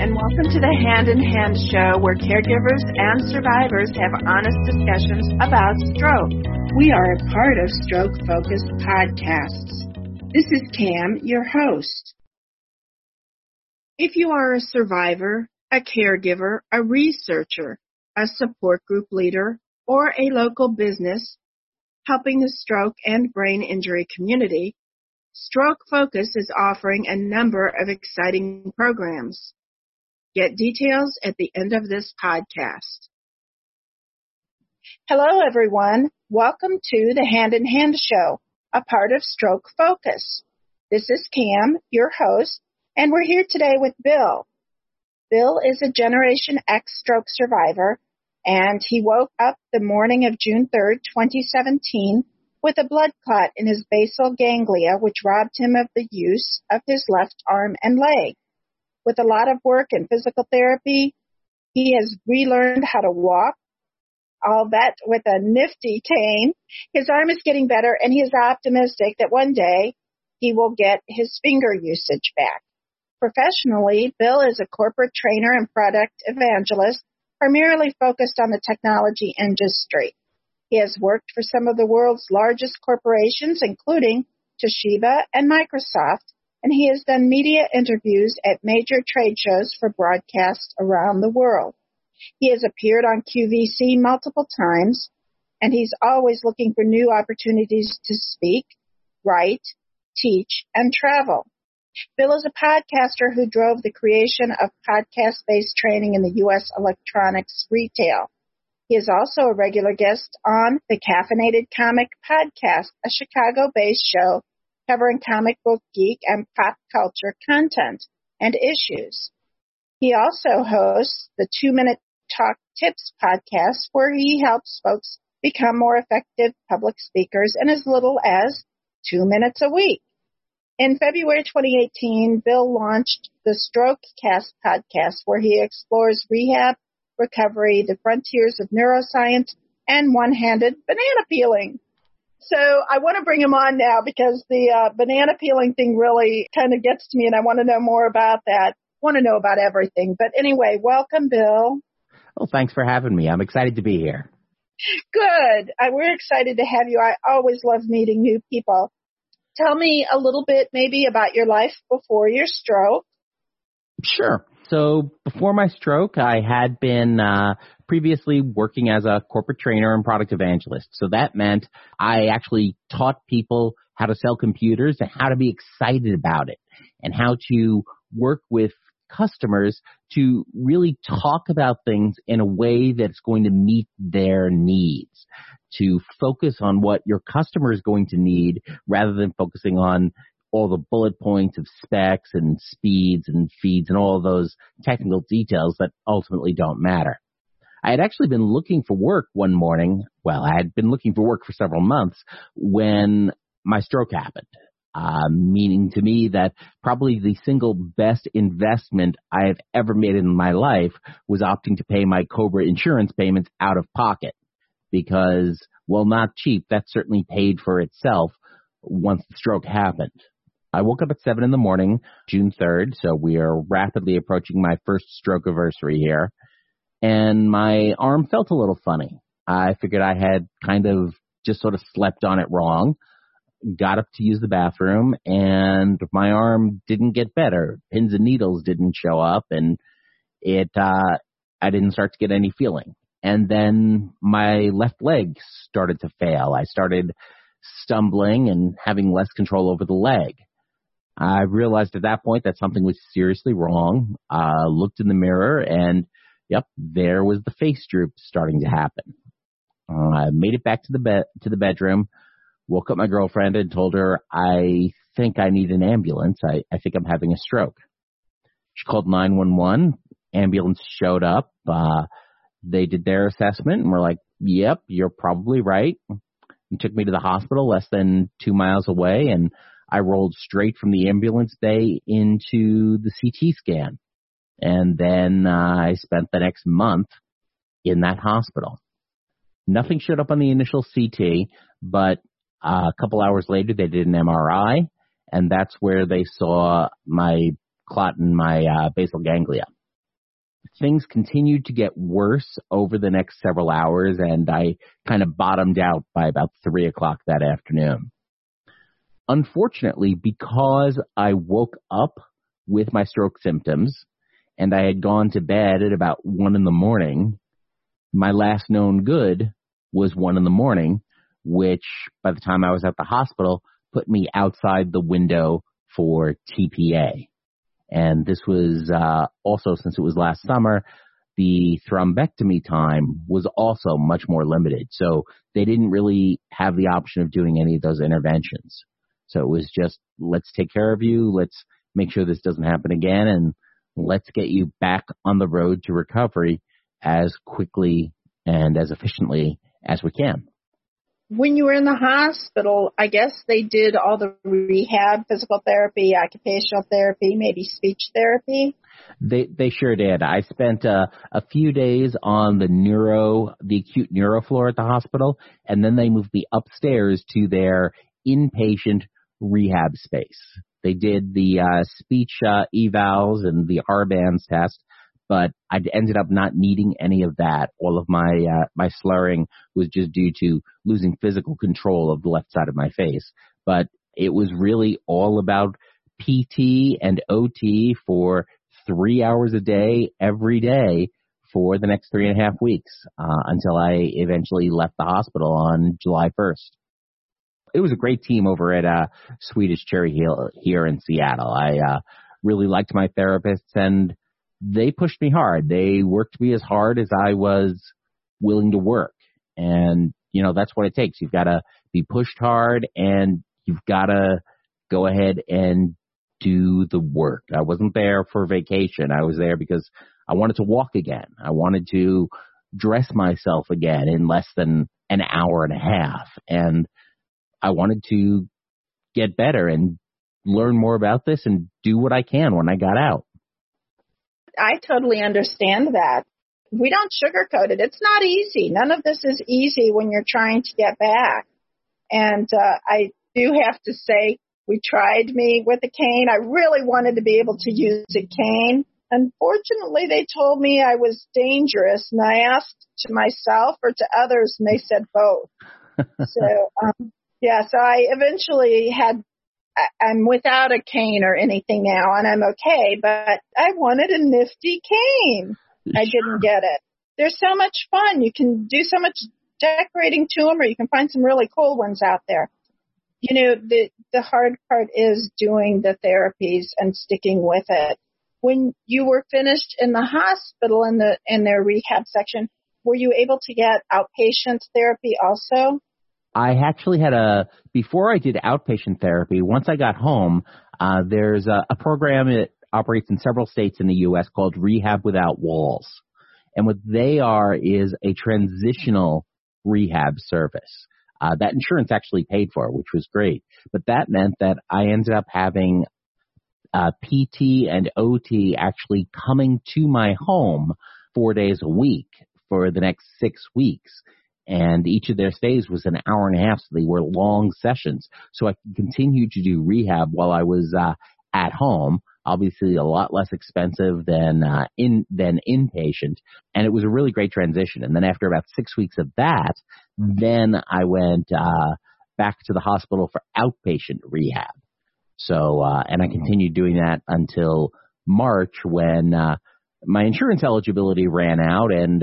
and welcome to the Hand in Hand Show, where caregivers and survivors have honest discussions about stroke. We are a part of Stroke Focus Podcasts. This is Cam, your host. If you are a survivor, a caregiver, a researcher, a support group leader, or a local business helping the stroke and brain injury community, Stroke Focus is offering a number of exciting programs. Get details at the end of this podcast. Hello, everyone. Welcome to the Hand in Hand Show, a part of Stroke Focus. This is Cam, your host, and we're here today with Bill. Bill is a Generation X stroke survivor, and he woke up the morning of June 3rd, 2017, with a blood clot in his basal ganglia, which robbed him of the use of his left arm and leg. With a lot of work and physical therapy, he has relearned how to walk, all that with a nifty cane. His arm is getting better, and he is optimistic that one day he will get his finger usage back. Professionally, Bill is a corporate trainer and product evangelist, primarily focused on the technology industry. He has worked for some of the world's largest corporations, including Toshiba and Microsoft, and he has done media interviews at major trade shows for broadcasts around the world. He has appeared on QVC multiple times, and he's always looking for new opportunities to speak, write, teach, and travel. Bill is a podcaster who drove the creation of podcast-based training in the U.S. electronics retail. He is also a regular guest on the Caffeinated Comic Podcast, a Chicago-based show covering comic book geek and pop culture content and issues. He also hosts the 2 Minute Talk Tips podcast, where he helps folks become more effective public speakers in as little as 2 minutes a week. In February 2018, Bill launched the StrokeCast podcast, where he explores rehab, recovery, the frontiers of neuroscience, and one-handed banana peeling. So I want to bring him on now because the banana peeling thing really kind of gets to me, and I want to know more about that. I want to know about everything. But anyway, welcome, Bill. Well, thanks for having me. I'm excited to be here. Good. We're excited to have you. I always love meeting new people. Tell me a little bit maybe about your life before your stroke. Sure. So before my stroke, I had been previously working as a corporate trainer and product evangelist. So that meant I actually taught people how to sell computers and how to be excited about it and how to work with customers to really talk about things in a way that's going to meet their needs, to focus on what your customer is going to need rather than focusing on all the bullet points of specs and speeds and feeds and all those technical details that ultimately don't matter. I had actually been looking for work one morning. Well, I had been looking for work for several months when my stroke happened, meaning to me that probably the single best investment I have ever made in my life was opting to pay my COBRA insurance payments out of pocket because, well, not cheap, that certainly paid for itself once the stroke happened. I woke up at 7 in the morning, June 3rd, so we are rapidly approaching my first stroke anniversary here, and my arm felt a little funny. I figured I had kind of just sort of slept on it wrong, got up to use the bathroom, and my arm didn't get better. Pins and needles didn't show up, and I didn't start to get any feeling. And then my left leg started to fail. I started stumbling and having less control over the leg. I realized at that point that something was seriously wrong, looked in the mirror, and, yep, there was the face droop starting to happen. I made it back to the bedroom, woke up my girlfriend and told her, I think I need an ambulance. I think I'm having a stroke. She called 911. Ambulance showed up. They did their assessment and were like, yep, you're probably right. He took me to the hospital less than 2 miles away, and I rolled straight from the ambulance bay into the CT scan. And then I spent the next month in that hospital. Nothing showed up on the initial CT, but a couple hours later they did an MRI, and that's where they saw my clot in my basal ganglia. things continued to get worse over the next several hours, and I kind of bottomed out by about 3 o'clock that afternoon. Unfortunately, because I woke up with my stroke symptoms and I had gone to bed at about 1 in the morning, my last known good was 1 in the morning, which by the time I was at the hospital put me outside the window for TPA. And this was also, since it was last summer, the thrombectomy time was also much more limited. So they didn't really have the option of doing any of those interventions. So it was just, let's take care of you, let's make sure this doesn't happen again, and let's get you back on the road to recovery as quickly and as efficiently as we can. When you were in the hospital, I guess they did all the rehab, physical therapy, occupational therapy, maybe speech therapy? They sure did. I spent a few days on the acute neuro floor at the hospital, and then they moved me upstairs to their inpatient rehab space. They did the speech evals and the RBANS test, but I ended up not needing any of that. All of my slurring was just due to losing physical control of the left side of my face. But it was really all about PT and OT for 3 hours a day, every day, for the next 3.5 weeks until I eventually left the hospital on July 1st. It was a great team over at Swedish Cherry Hill here in Seattle. I really liked my therapists, and they pushed me hard. They worked me as hard as I was willing to work. And, you know, that's what it takes. You've got to be pushed hard, and you've got to go ahead and do the work. I wasn't there for vacation. I was there because I wanted to walk again. I wanted to dress myself again in less than an hour and a half. And I wanted to get better and learn more about this and do what I can when I got out. I totally understand that. We don't sugarcoat it. It's not easy. None of this is easy when you're trying to get back. And I do have to say, we tried me with a cane. I really wanted to be able to use a cane. Unfortunately, they told me I was dangerous, and I asked to myself or to others, and they said both. So I eventually had, I'm without a cane or anything now, and I'm okay, but I wanted a nifty cane. I didn't get it. They're so much fun. You can do so much decorating to them, or you can find some really cool ones out there. You know, the hard part is doing the therapies and sticking with it. When you were finished in the hospital in their rehab section, were you able to get outpatient therapy also? I actually had before I did outpatient therapy, once I got home, there's a program that operates in several states in the U.S. called Rehab Without Walls. And what they are is a transitional rehab service. That insurance actually paid for, which was great. But that meant that I ended up having PT and OT actually coming to my home 4 days a week for the next 6 weeks. And each of their stays was an hour and a half, so they were long sessions. So I continued to do rehab while I was at home, obviously a lot less expensive than inpatient. And it was a really great transition. And then after about 6 weeks of that, then I went back to the hospital for outpatient rehab. So and I continued doing that until March when my insurance eligibility ran out, and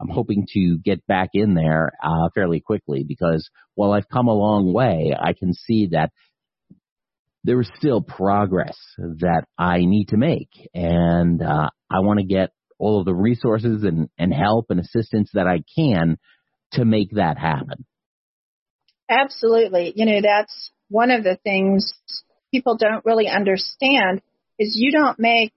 I'm hoping to get back in there fairly quickly, because while I've come a long way, I can see that there is still progress that I need to make. And I want to get all of the resources and help and assistance that I can to make that happen. Absolutely. You know, that's one of the things people don't really understand is you don't make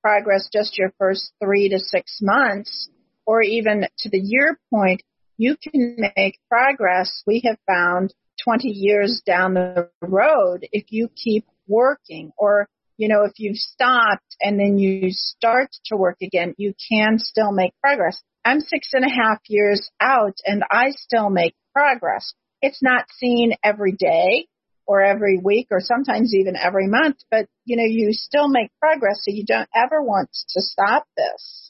progress just your first 3 to 6 months. Or even to the year point, you can make progress, we have found, 20 years down the road if you keep working. Or, you know, if you've stopped and then you start to work again, you can still make progress. I'm 6.5 years out, and I still make progress. It's not seen every day or every week or sometimes even every month, but, you know, you still make progress, so you don't ever want to stop this.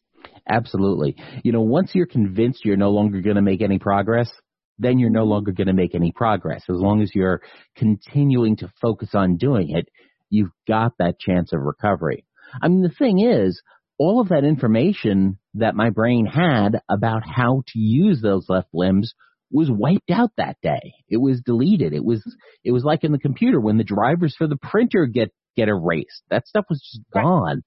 Absolutely. You know, once you're convinced you're no longer going to make any progress, then you're no longer going to make any progress. As long as you're continuing to focus on doing it, you've got that chance of recovery. I mean, the thing is, all of that information that my brain had about how to use those left limbs was wiped out that day. It was deleted. It was like in the computer when the drivers for the printer get erased. That stuff was just gone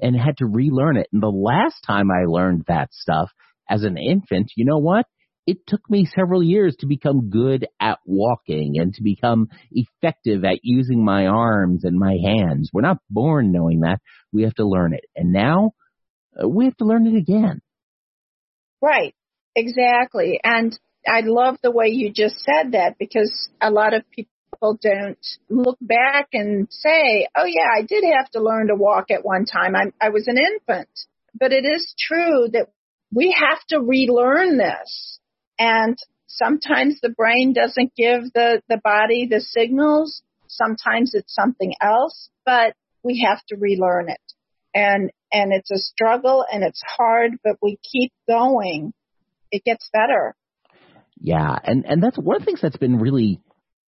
and had to relearn it. And the last time I learned that stuff as an infant, you know what? It took me several years to become good at walking and to become effective at using my arms and my hands. We're not born knowing that. We have to learn it. And now we have to learn it again. Right. Exactly. And I love the way you just said that, because a lot of people don't look back and say, oh, yeah, I did have to learn to walk at one time. I was an infant. But it is true that we have to relearn this. And sometimes the brain doesn't give the body the signals. Sometimes it's something else, but we have to relearn it. And it's a struggle and it's hard, but we keep going. It gets better. Yeah. And that's one of the things that's been really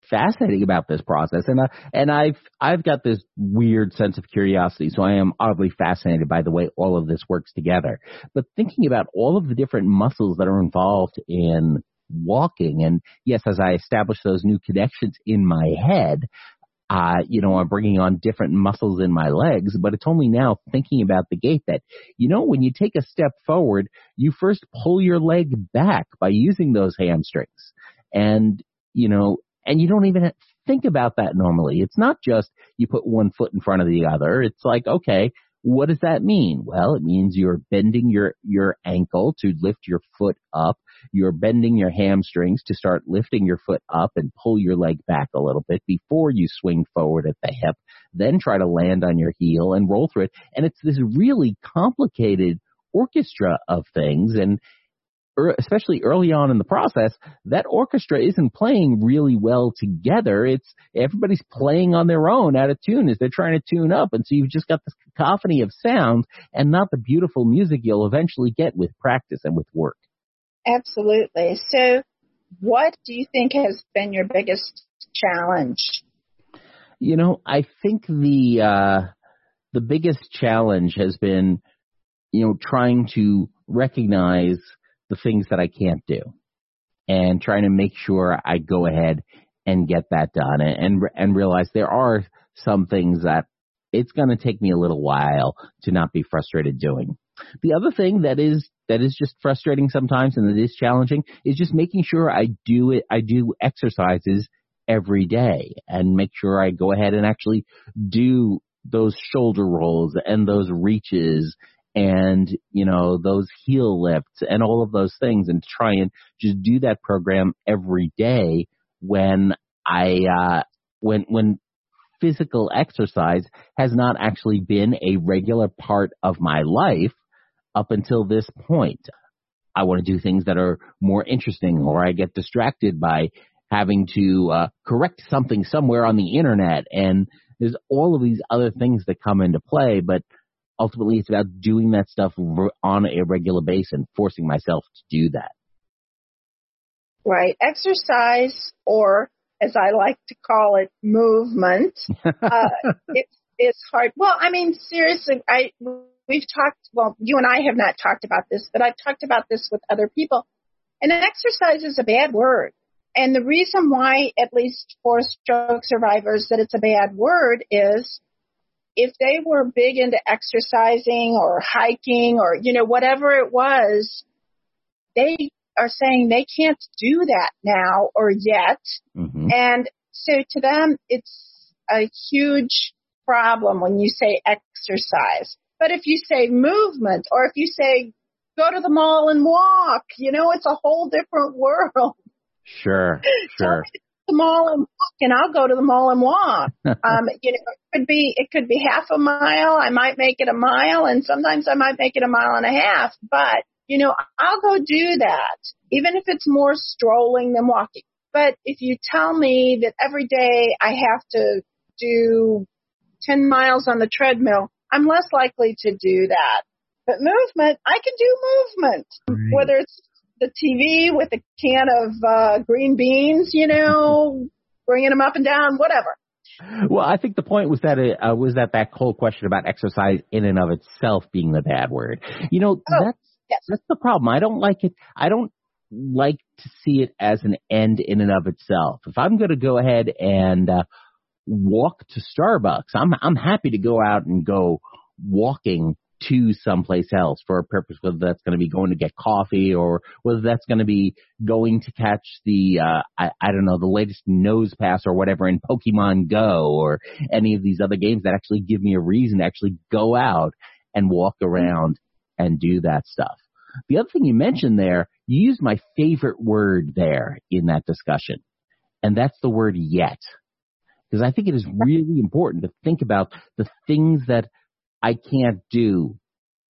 fascinating about this process. And I've got this weird sense of curiosity, so I am oddly fascinated by the way all of this works together. But thinking about all of the different muscles that are involved in walking, and yes, as I establish those new connections in my head, I'm bringing on different muscles in my legs, but it's only now thinking about the gait that, you know, when you take a step forward, you first pull your leg back by using those hamstrings. And you don't even think about that normally. It's not just you put one foot in front of the other. It's like, okay, what does that mean? Well, it means you're bending your ankle to lift your foot up. You're bending your hamstrings to start lifting your foot up and pull your leg back a little bit before you swing forward at the hip, then try to land on your heel and roll through it. And it's this really complicated orchestra of things. And especially early on in the process, that orchestra isn't playing really well together. It's everybody's playing on their own out of tune as they're trying to tune up. And so you've just got this cacophony of sounds and not the beautiful music you'll eventually get with practice and with work. Absolutely. So what do you think has been your biggest challenge? You know, I think the biggest challenge has been, you know, trying to recognize the things that I can't do and trying to make sure I go ahead and get that done and realize there are some things that it's going to take me a little while to not be frustrated doing. The other thing that is just frustrating sometimes and that is challenging is just making sure I do exercises every day and make sure I go ahead and actually do those shoulder rolls and those reaches and, you know, those heel lifts and all of those things, and try and just do that program every day when I physical exercise has not actually been a regular part of my life up until this point. I want to do things that are more interesting, or I get distracted by having to correct something somewhere on the internet, and there's all of these other things that come into play, but ultimately, it's about doing that stuff on a regular basis and forcing myself to do that. Right. Exercise, or as I like to call it, movement, it's hard. Well, I mean, seriously, you and I have not talked about this, but I've talked about this with other people. And exercise is a bad word. And the reason why, at least for stroke survivors, that it's a bad word is, if they were big into exercising or hiking or, you know, whatever it was, they are saying they can't do that now or yet. Mm-hmm. And so to them, it's a huge problem when you say exercise. But if you say movement, or if you say go to the mall and walk, you know, it's a whole different world. Sure, sure. So, the mall and walk, and I'll go to the mall and walk. It could be half a mile. I might make it a mile, and sometimes I might make it a mile and a half. But, you know, I'll go do that, even if it's more strolling than walking. But if you tell me that every day I have to do 10 miles on the treadmill, I'm less likely to do that. But movement, I can do movement, right. Whether it's the TV with a can of green beans, you know, bringing them up and down, whatever. Well, I think the point was that it was that whole question about exercise in and of itself being the bad word. You know, that's the problem. I don't like it. I don't like to see it as an end in and of itself. If I'm going to go ahead and walk to Starbucks, I'm happy to go out and go walking to someplace else for a purpose, whether that's going to be going to get coffee or whether that's going to be going to catch the, I don't know, the latest nose pass or whatever in Pokemon Go or any of these other games that actually give me a reason to actually go out and walk around and do that stuff. The other thing you mentioned there, you used my favorite word there in that discussion, and that's the word yet, because I think it is really important to think about the things that I can't do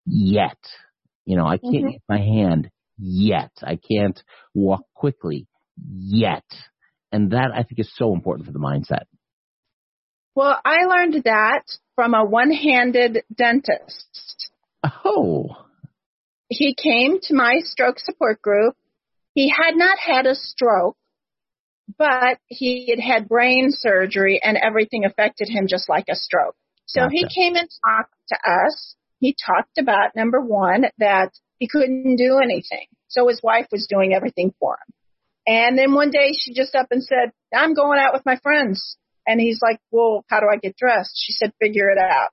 yet. You know, I can't get my hand yet. I can't walk quickly yet. And that, I think, is so important for the mindset. Well, I learned that from a one-handed dentist. Oh. He came to my stroke support group. He had not had a stroke, but he had had brain surgery, and everything affected him just like a stroke. So He came and talked to us. He talked about, number one, that he couldn't do anything. So his wife was doing everything for him. And then one day she just up and said, I'm going out with my friends. And he's like, well, how do I get dressed? She said, figure it out.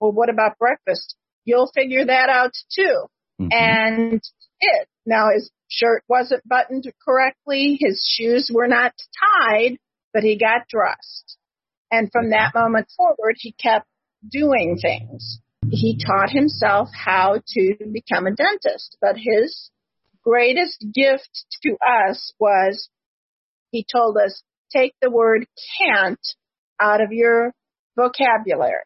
Well, what about breakfast? You'll figure that out too. Mm-hmm. And he did. Now his shirt wasn't buttoned correctly. His shoes were not tied, but he got dressed. And from that moment forward, he kept doing things. He taught himself how to become a dentist, but his greatest gift to us was he told us, take the word can't out of your vocabulary,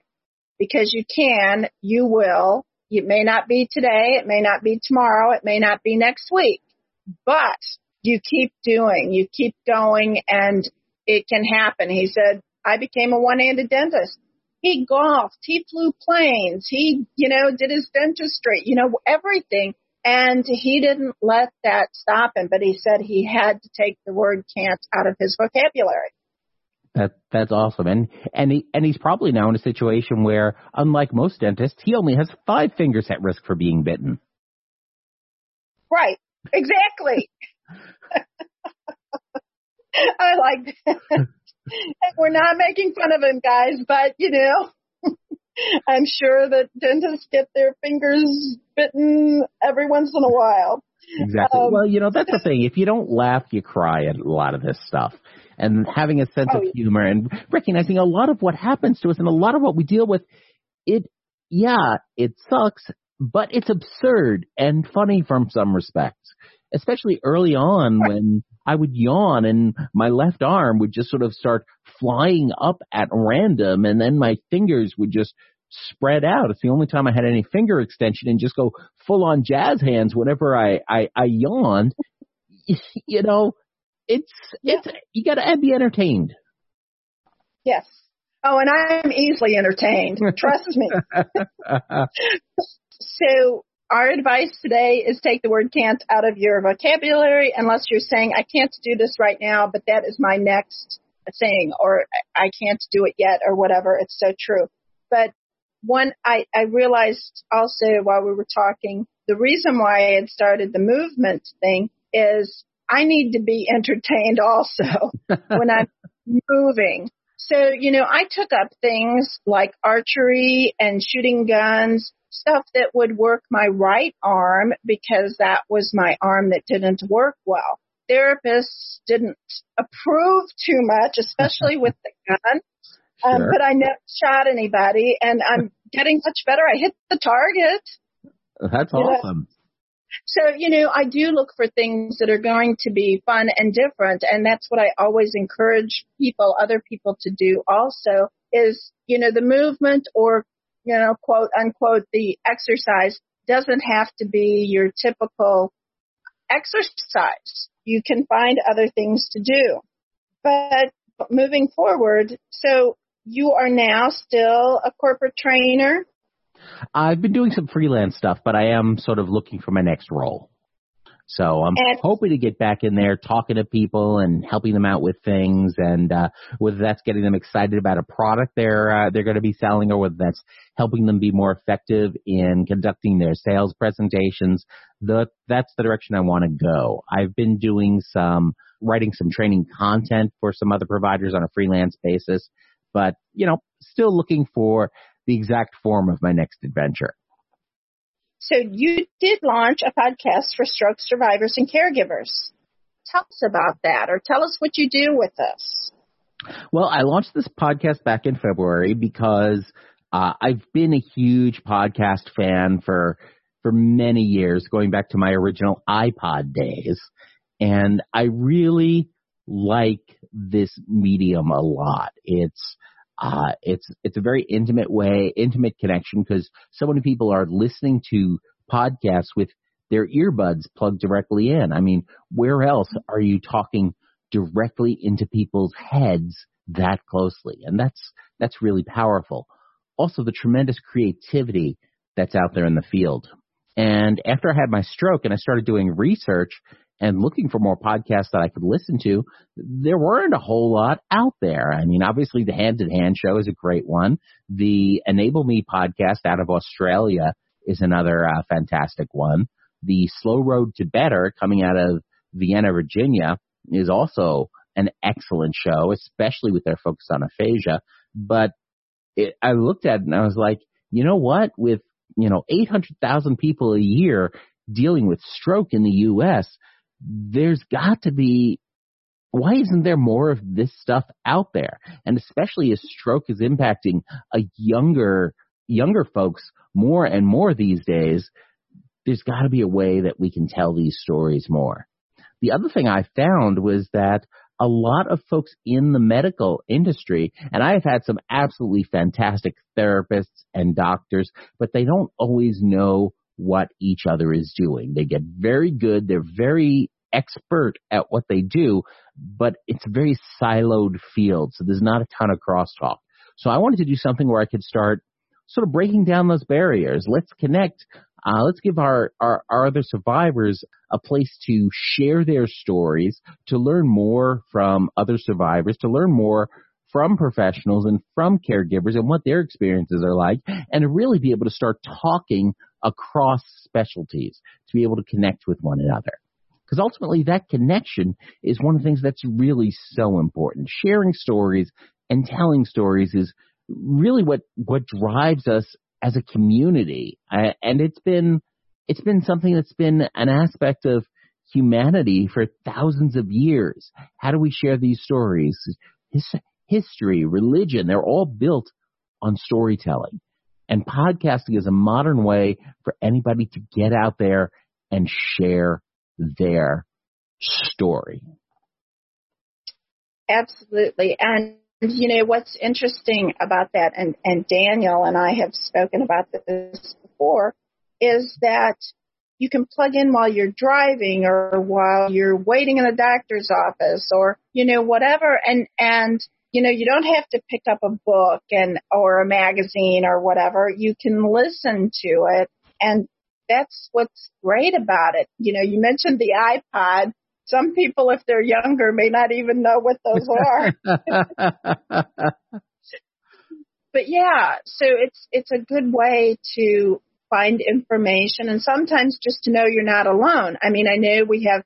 because you can, you will. It may not be today, it may not be tomorrow, it may not be next week, but you keep doing, you keep going, and it can happen. He said, I became a one-handed dentist. He golfed. He flew planes. He, you know, did his dentistry, you know, everything. And he didn't let that stop him, but he said he had to take the word can't out of his vocabulary. That's awesome. And he's probably now in a situation where, unlike most dentists, he only has 5 fingers at risk for being bitten. Right. Exactly. I like that. We're not making fun of him, guys, but, you know, I'm sure that dentists get their fingers bitten every once in a while. Exactly. Well, you know, that's the thing. If you don't laugh, you cry at a lot of this stuff. And having a sense of humor and recognizing a lot of what happens to us and a lot of what we deal with, it sucks, but it's absurd and funny from some respects, especially early on when I would yawn and my left arm would just sort of start flying up at random, and then my fingers would just spread out. It's the only time I had any finger extension and just go full-on jazz hands whenever I yawned. You know, it's you got to be entertained. Yes. Oh, and I'm easily entertained. Trust me. So our advice today is take the word can't out of your vocabulary, unless you're saying, I can't do this right now, but that is my next thing, or I can't do it yet, or whatever. It's so true. But one, I realized also while we were talking, the reason why I had started the movement thing is I need to be entertained also when I'm moving. So, you know, I took up things like archery and shooting guns, stuff that would work my right arm, because that was my arm that didn't work well. Therapists didn't approve too much, especially with the gun, but I never shot anybody, and I'm getting much better. I hit the target. That's awesome. So, you know, I do look for things that are going to be fun and different, and that's what I always encourage people, other people to do also, is, you know, the movement or, you know, quote, unquote, the exercise doesn't have to be your typical exercise. You can find other things to do. But moving forward, so you are now still a corporate trainer. I've been doing some freelance stuff, but I am sort of looking for my next role. So I'm hoping to get back in there talking to people and helping them out with things, and whether that's getting them excited about a product they're going to be selling, or whether that's helping them be more effective in conducting their sales presentations, that's the direction I want to go. I've been doing writing some training content for some other providers on a freelance basis, but, you know, still looking for the exact form of my next adventure. So you did launch a podcast for stroke survivors and caregivers. Tell us about that, or tell us what you do with this. Well, I launched this podcast back in February because I've been a huge podcast fan for many years, going back to my original iPod days. And I really like this medium a lot. It's a very intimate connection, because so many people are listening to podcasts with their earbuds plugged directly in. I mean, where else are you talking directly into people's heads that closely? And that's really powerful. Also, the tremendous creativity that's out there in the field. And after I had my stroke and I started doing research and looking for more podcasts that I could listen to, there weren't a whole lot out there. I mean, obviously, the Hand in Hand Show is a great one. The Enable Me podcast out of Australia is another fantastic one. The Slow Road to Better, coming out of Vienna, Virginia, is also an excellent show, especially with their focus on aphasia. But I looked at it and I was like, you know what? With, 800,000 people a year dealing with stroke in the U.S., there's got to be, why isn't there more of this stuff out there? And especially as stroke is impacting younger folks more and more these days, there's got to be a way that we can tell these stories more. The other thing I found was that a lot of folks in the medical industry, and I've had some absolutely fantastic therapists and doctors, but they don't always know what each other is doing. They get very good. They're very expert at what they do, but it's a very siloed field, so there's not a ton of crosstalk. So I wanted to do something where I could start sort of breaking down those barriers. Let's connect. Let's give our other survivors a place to share their stories, to learn more from other survivors, to learn more from professionals and from caregivers and what their experiences are like, and to really be able to start talking across specialties, to be able to connect with one another. Because ultimately that connection is one of the things that's really so important. Sharing stories and telling stories is really what drives us as a community. And it's been something that's been an aspect of humanity for thousands of years. How do we share these stories? History, religion, they're all built on storytelling. And podcasting is a modern way for anybody to get out there and share their story. Absolutely. And, what's interesting about that, and Daniel and I have spoken about this before, is that you can plug in while you're driving or while you're waiting in a doctor's office or, whatever. And you don't have to pick up a book or a magazine or whatever. You can listen to it, and that's what's great about it. You mentioned the iPod. Some people, if they're younger, may not even know what those are. But, yeah, so it's a good way to find information, and sometimes just to know you're not alone. I mean, I know we have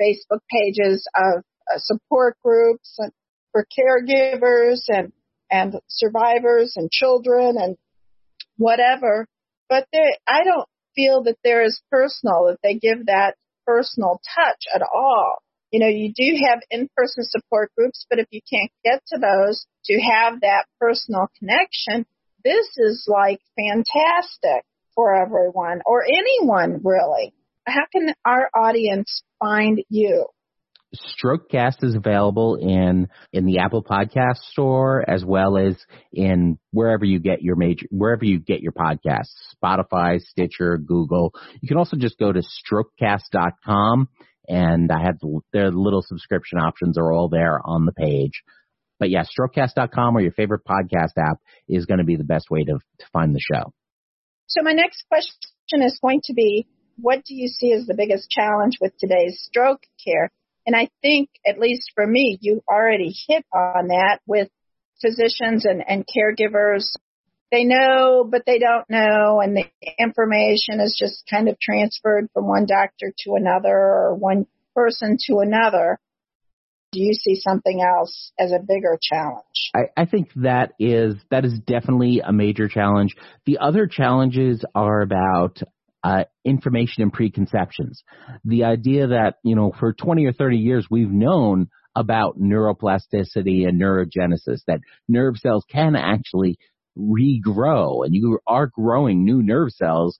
Facebook pages of support groups and for caregivers and survivors and children and whatever. But I don't feel that they're as personal, that they give that personal touch at all. You do have in-person support groups, but if you can't get to those to have that personal connection, this is like fantastic for everyone or anyone, really. How can our audience find you? StrokeCast is available in the Apple Podcast Store, as well as in wherever you get your podcasts, Spotify, Stitcher, Google. You can also just go to strokecast.com, and I have their little subscription options are all there on the page. But yeah, strokecast.com or your favorite podcast app is going to be the best way to find the show. So my next question is going to be, what do you see as the biggest challenge with today's stroke care? And I think, at least for me, you already hit on that with physicians and caregivers. They know, but they don't know, and the information is just kind of transferred from one doctor to another or one person to another. Do you see something else as a bigger challenge? I think that is definitely a major challenge. The other challenges are about information and preconceptions. The idea that, for 20 or 30 years we've known about neuroplasticity and neurogenesis, that nerve cells can actually regrow, and you are growing new nerve cells,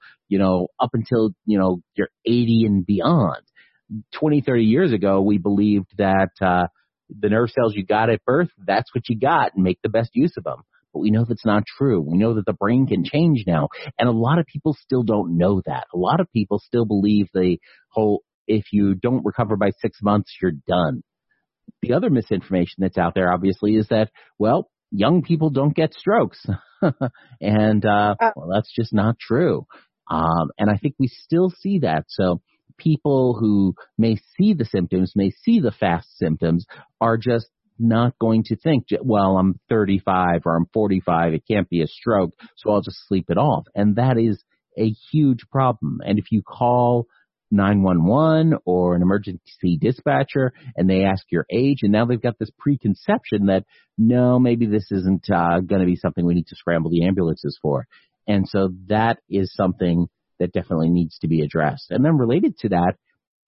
up until, you're 80 and beyond. 20, 30 years ago, we believed that the nerve cells you got at birth, that's what you got, and make the best use of them. But we know that's not true. We know that the brain can change now, and a lot of people still don't know that. A lot of people still believe the whole, if you don't recover by 6 months, you're done. The other misinformation that's out there, obviously, is that, young people don't get strokes. And that's just not true. And I think we still see that. So people who may see the fast symptoms, are just not going to think, I'm 35 or I'm 45, it can't be a stroke, so I'll just sleep it off. And that is a huge problem. And if you call 911 or an emergency dispatcher and they ask your age, and now they've got this preconception that, no, maybe this isn't going to be something we need to scramble the ambulances for. And so that is something that definitely needs to be addressed. And then related to that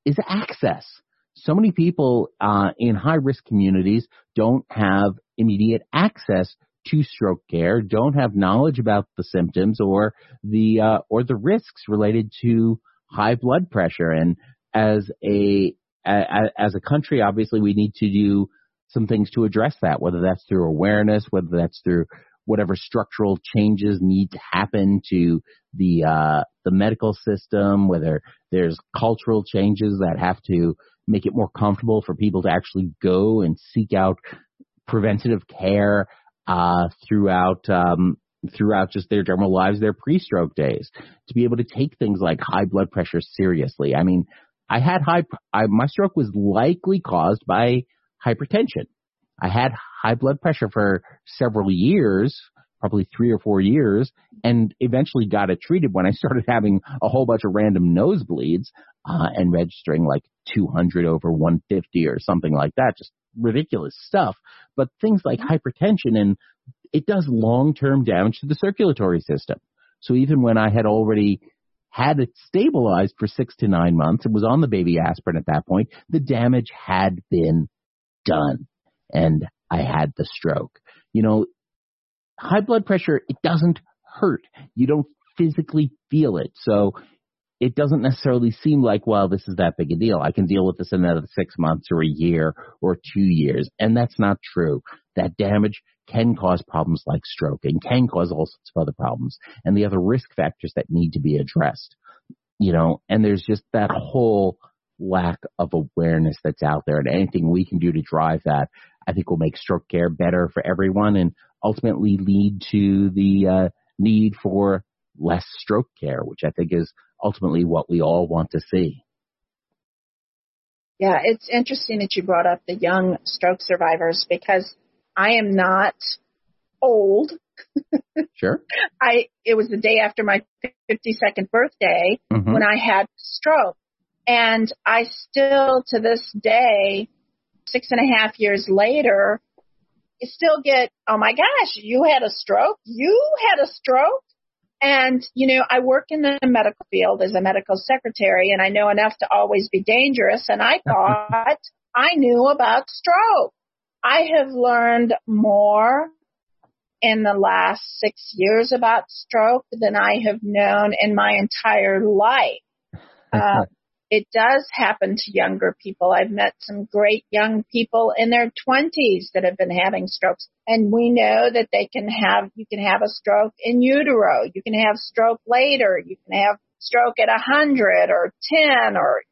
is access. So many people in high-risk communities don't have immediate access to stroke care, don't have knowledge about the symptoms or the risks related to high blood pressure. And as a country, obviously, we need to do some things to address that, whether that's through awareness, whether that's through whatever structural changes need to happen to the medical system, whether there's cultural changes that have to make it more comfortable for people to actually go and seek out preventative care throughout just their general lives, their pre-stroke days, to be able to take things like high blood pressure seriously. I mean, my stroke was likely caused by hypertension. I had high blood pressure for several years, probably 3 or 4 years, and eventually got it treated when I started having a whole bunch of random nosebleeds and registering like 200 over 150 or something like that, just ridiculous stuff. But things like hypertension, and it does long-term damage to the circulatory system. So even when I had already had it stabilized for 6 to 9 months, it was on the baby aspirin at that point, the damage had been done, and I had the stroke. High blood pressure, it doesn't hurt. You don't physically feel it. So it doesn't necessarily seem like, this is that big a deal. I can deal with this in another 6 months or a year or 2 years. And that's not true. That damage can cause problems like stroke and can cause all sorts of other problems and the other risk factors that need to be addressed. And there's just that whole lack of awareness that's out there, and anything we can do to drive that, I think, will make stroke care better for everyone and ultimately lead to the need for less stroke care, which I think is ultimately what we all want to see. Yeah, it's interesting that you brought up the young stroke survivors, because I am not old. Sure. It was the day after my 52nd birthday when I had stroke. And I still, to this day, 6.5 years later, you still get, oh my gosh, you had a stroke. And, I work in the medical field as a medical secretary, and I know enough to always be dangerous. And I thought I knew about stroke. I have learned more in the last 6 years about stroke than I have known in my entire life. It does happen to younger people. I've met some great young people in their 20s that have been having strokes. And we know that you can have a stroke in utero. You can have stroke later. You can have stroke at 100 or 10 or,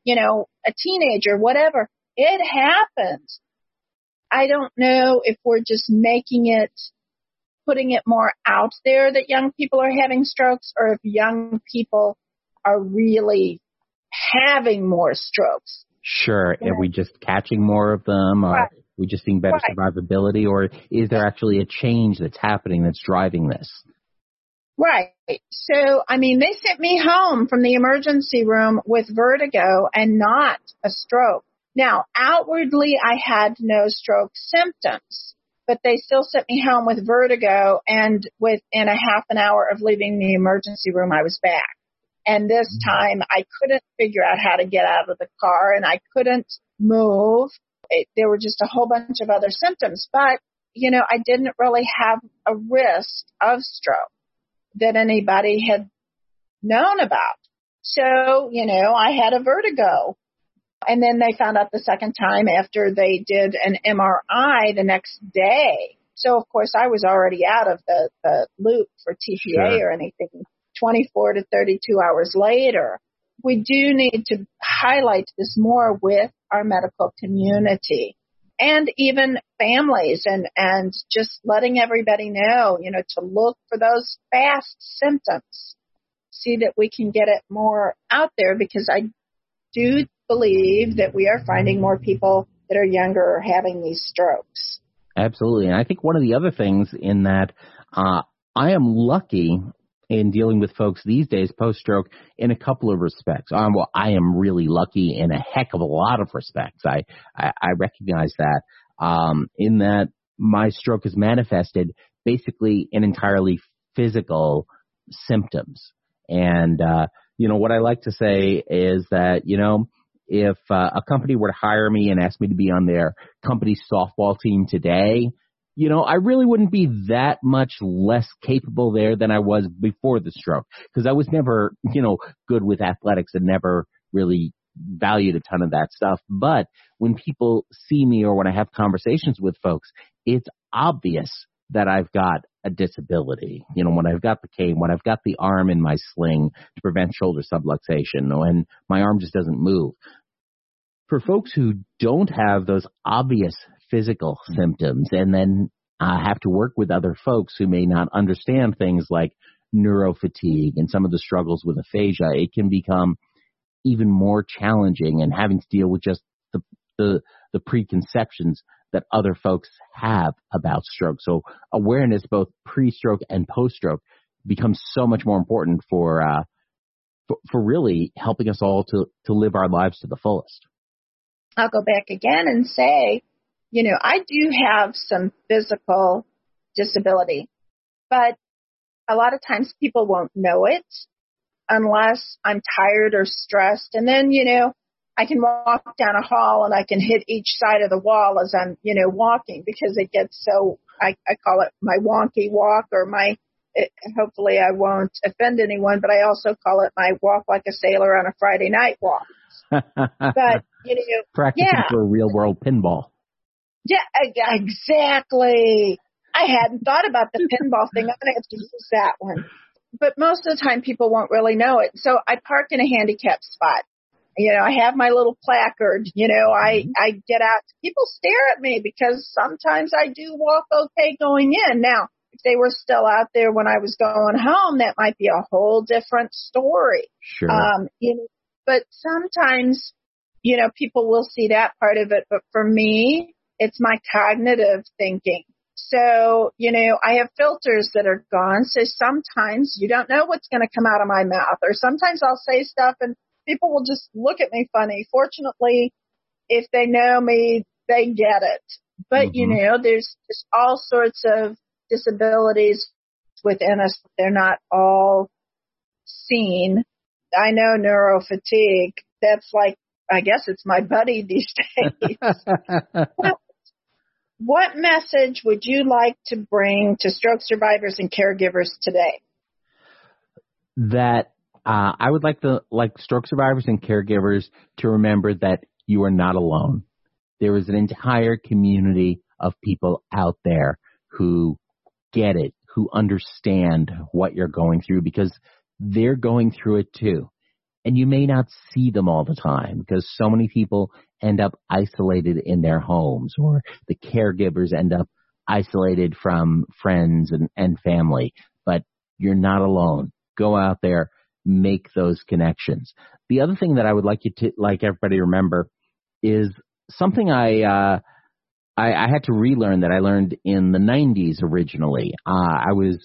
a teenager, whatever. It happens. I don't know if we're just making it putting it more out there that young people are having strokes, or if young people are really having more strokes. Sure. Yeah. Are we just catching more of them? Or right. We just seeing better right. survivability? Or is there actually a change that's happening that's driving this? Right. So, I mean, they sent me home from the emergency room with vertigo and not a stroke. Now, outwardly, I had no stroke symptoms, but they still sent me home with vertigo, and within a half an hour of leaving the emergency room, I was back. And this time, I couldn't figure out how to get out of the car, and I couldn't move. There were just a whole bunch of other symptoms, but, you know, I didn't really have a risk of stroke that anybody had known about. So, you know, I had a vertigo. And then they found out the second time after they did an MRI the next day. So, of course, I was already out of the loop for TPA or anything 24 to 32 hours later. We do need to highlight this more with our medical community and even families, and just letting everybody know, you know, to look for those fast symptoms, see that we can get it more out there, because I do believe that we are finding more people that are younger are having these strokes. Absolutely. And I think one of the other things in that I am lucky in dealing with folks these days post-stroke in a couple of respects. Well, I am really lucky in a heck of a lot of respects. I recognize that in that my stroke has manifested basically in entirely physical symptoms. And, you know, what I like to say is that, you know, if a company were to hire me and ask me to be on their company's softball team today, you know, I really wouldn't be that much less capable there than I was before the stroke, because I was never, you know, good with athletics and never really valued a ton of that stuff. But when people see me or when I have conversations with folks, it's obvious that I've got a disability. You know, when I've got the cane, when I've got the arm in my sling to prevent shoulder subluxation, when my arm just doesn't move. For folks who don't have those obvious physical symptoms and then have to work with other folks who may not understand things like neurofatigue and some of the struggles with aphasia, it can become even more challenging, and having to deal with just the preconceptions that other folks have about stroke. So awareness, both pre-stroke and post-stroke, becomes so much more important for really helping us all to live our lives to the fullest. I'll go back again and say, you know, I do have some physical disability, but a lot of times people won't know it unless I'm tired or stressed. And then, you know, I can walk down a hall and I can hit each side of the wall as I'm, you know, walking, because it gets so, I call it my wonky walk, or hopefully I won't offend anyone, but I also call it my walk like a sailor on a Friday night walk. But, you know, practicing for real world pinball. Yeah, exactly. I hadn't thought about the pinball thing. I'm going to have to use that one. But most of the time people won't really know it. So I park in a handicapped spot. You know, I have my little placard. You know, I get out. People stare at me because sometimes I do walk okay going in. Now, if they were still out there when I was going home, that might be a whole different story. Sure. You know, but sometimes, you know, people will see that part of it. But for me, it's my cognitive thinking. So, you know, I have filters that are gone. So sometimes you don't know what's going to come out of my mouth, or sometimes I'll say stuff and people will just look at me funny. Fortunately, if they know me, they get it. But, you know, there's just all sorts of disabilities within us. They're not all seen. I know neurofatigue. That's like, I guess it's my buddy these days. What message would you like to bring to stroke survivors and caregivers today? That I would like stroke survivors and caregivers to remember that you are not alone. There is an entire community of people out there who get it, who understand what you're going through, because they're going through it too. And you may not see them all the time, because so many people end up isolated in their homes, or the caregivers end up isolated from friends and family, but you're not alone. Go out there, make those connections. The other thing that I would like you to, like everybody to remember is something I had to relearn that I learned in the 90s originally. I was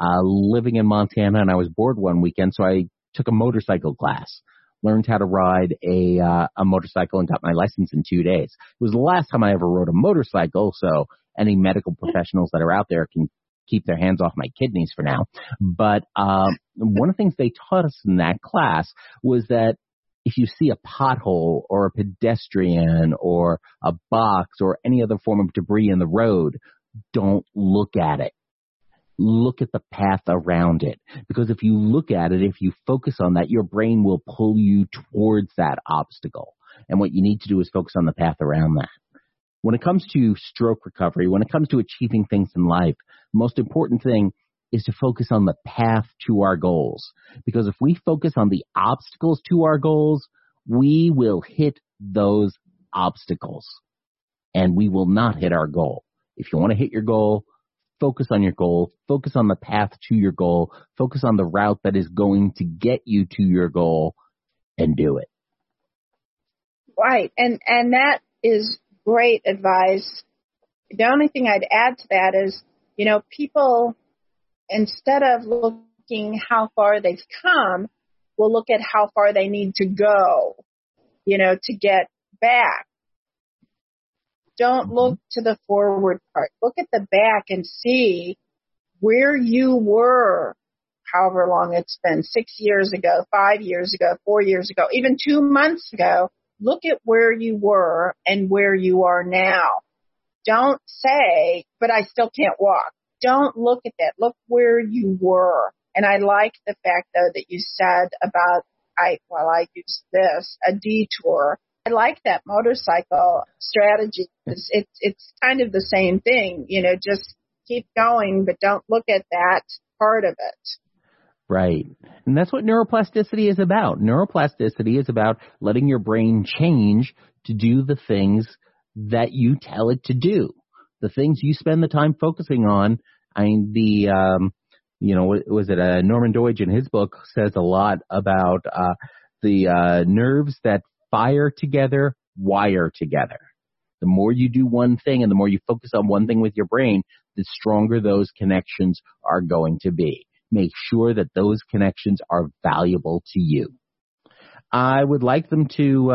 living in Montana and I was bored one weekend, so I took a motorcycle class, learned how to ride a motorcycle, and got my license in 2 days. It was the last time I ever rode a motorcycle, so any medical professionals that are out there can keep their hands off my kidneys for now. But one of the things they taught us in that class was that if you see a pothole or a pedestrian or a box or any other form of debris in the road, don't look at it. Look at the path around it. Because if you look at it, if you focus on that, your brain will pull you towards that obstacle. And what you need to do is focus on the path around that. When it comes to stroke recovery, when it comes to achieving things in life, the most important thing is to focus on the path to our goals. Because if we focus on the obstacles to our goals, we will hit those obstacles and we will not hit our goal. If you want to hit your goal, focus on your goal, focus on the path to your goal, focus on the route that is going to get you to your goal, and do it. Right. And that is great advice. The only thing I'd add to that is, you know, people, instead of looking how far they've come, will look at how far they need to go, you know, to get back. Don't look to the forward part. Look at the back and see where you were, however long it's been, 6 years ago, 5 years ago, 4 years ago, even 2 months ago. Look at where you were and where you are now. Don't say, but I still can't walk. Don't look at that. Look where you were. And I like the fact, though, that you said about, I use this, a detour. I like that motorcycle strategy. It's kind of the same thing. You know, just keep going, but don't look at that part of it. Right. And that's what neuroplasticity is about. Neuroplasticity is about letting your brain change to do the things that you tell it to do. The things you spend the time focusing on, I mean, Norman Doidge in his book says a lot about the nerves that fire together, wire together. The more you do one thing and the more you focus on one thing with your brain, the stronger those connections are going to be. Make sure that those connections are valuable to you. I would like them to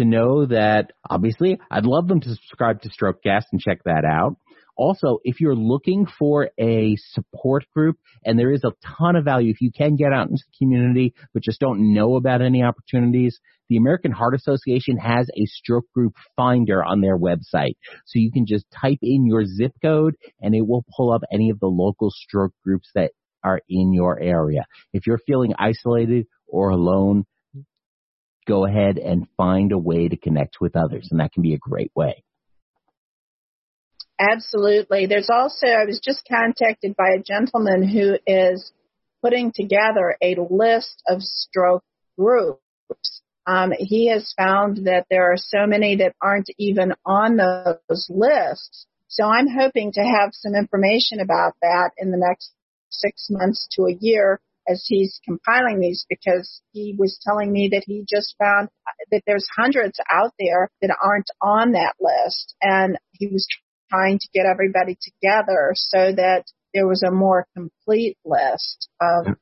know that, obviously, I'd love them to subscribe to StrokeCast and check that out. Also, if you're looking for a support group, and there is a ton of value, if you can get out into the community but just don't know about any opportunities, the American Heart Association has a stroke group finder on their website. So you can just type in your zip code, and it will pull up any of the local stroke groups that are in your area. If you're feeling isolated or alone, go ahead and find a way to connect with others, and that can be a great way. Absolutely. There's also, I was just contacted by a gentleman who is putting together a list of stroke groups. He has found that there are so many that aren't even on those lists. So I'm hoping to have some information about that in the next 6 months to a year as he's compiling these, because he was telling me that he just found that there's hundreds out there that aren't on that list, and he was trying to get everybody together so that there was a more complete list of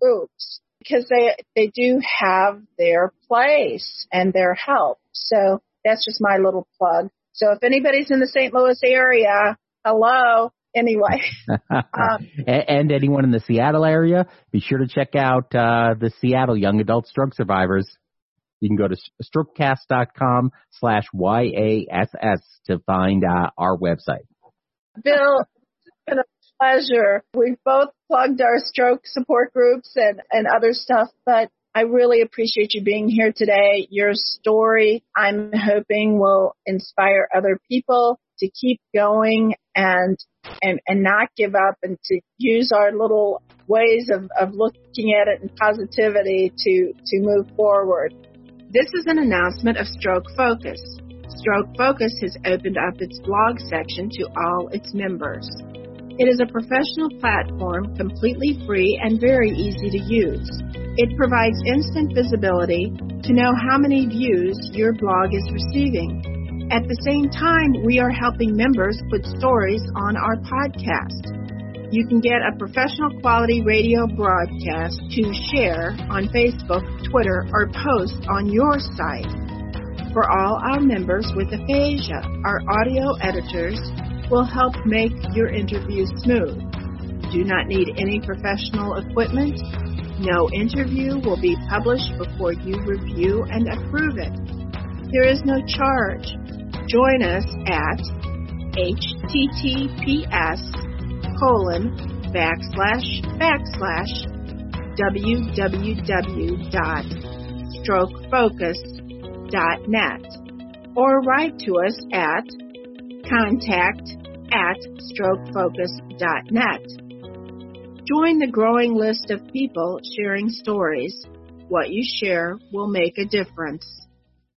groups, because they do have their place and their help. So that's just my little plug. So if anybody's in the St. Louis area, hello. Anyway. And anyone in the Seattle area, be sure to check out the Seattle Young Adult Stroke Survivors. You can go to strokecast.com/YASS to find our website. Bill, it's been a pleasure. We've both plugged our stroke support groups and other stuff, but I really appreciate you being here today. Your story, I'm hoping, will inspire other people to keep going and not give up, and to use our little ways of looking at it and positivity to move forward. This is an announcement of Stroke Focus. Stroke Focus has opened up its blog section to all its members. It is a professional platform, completely free and very easy to use. It provides instant visibility to know how many views your blog is receiving. At the same time, we are helping members put stories on our podcast. You can get a professional quality radio broadcast to share on Facebook, Twitter, or post on your site. For all our members with aphasia, our audio editors will help make your interview smooth. Do not need any professional equipment. No interview will be published before you review and approve it. There is no charge. Join us at https://www.strokefocus.net or write to us at contact@strokefocus.net. Join the growing list of people sharing stories. What you share will make a difference.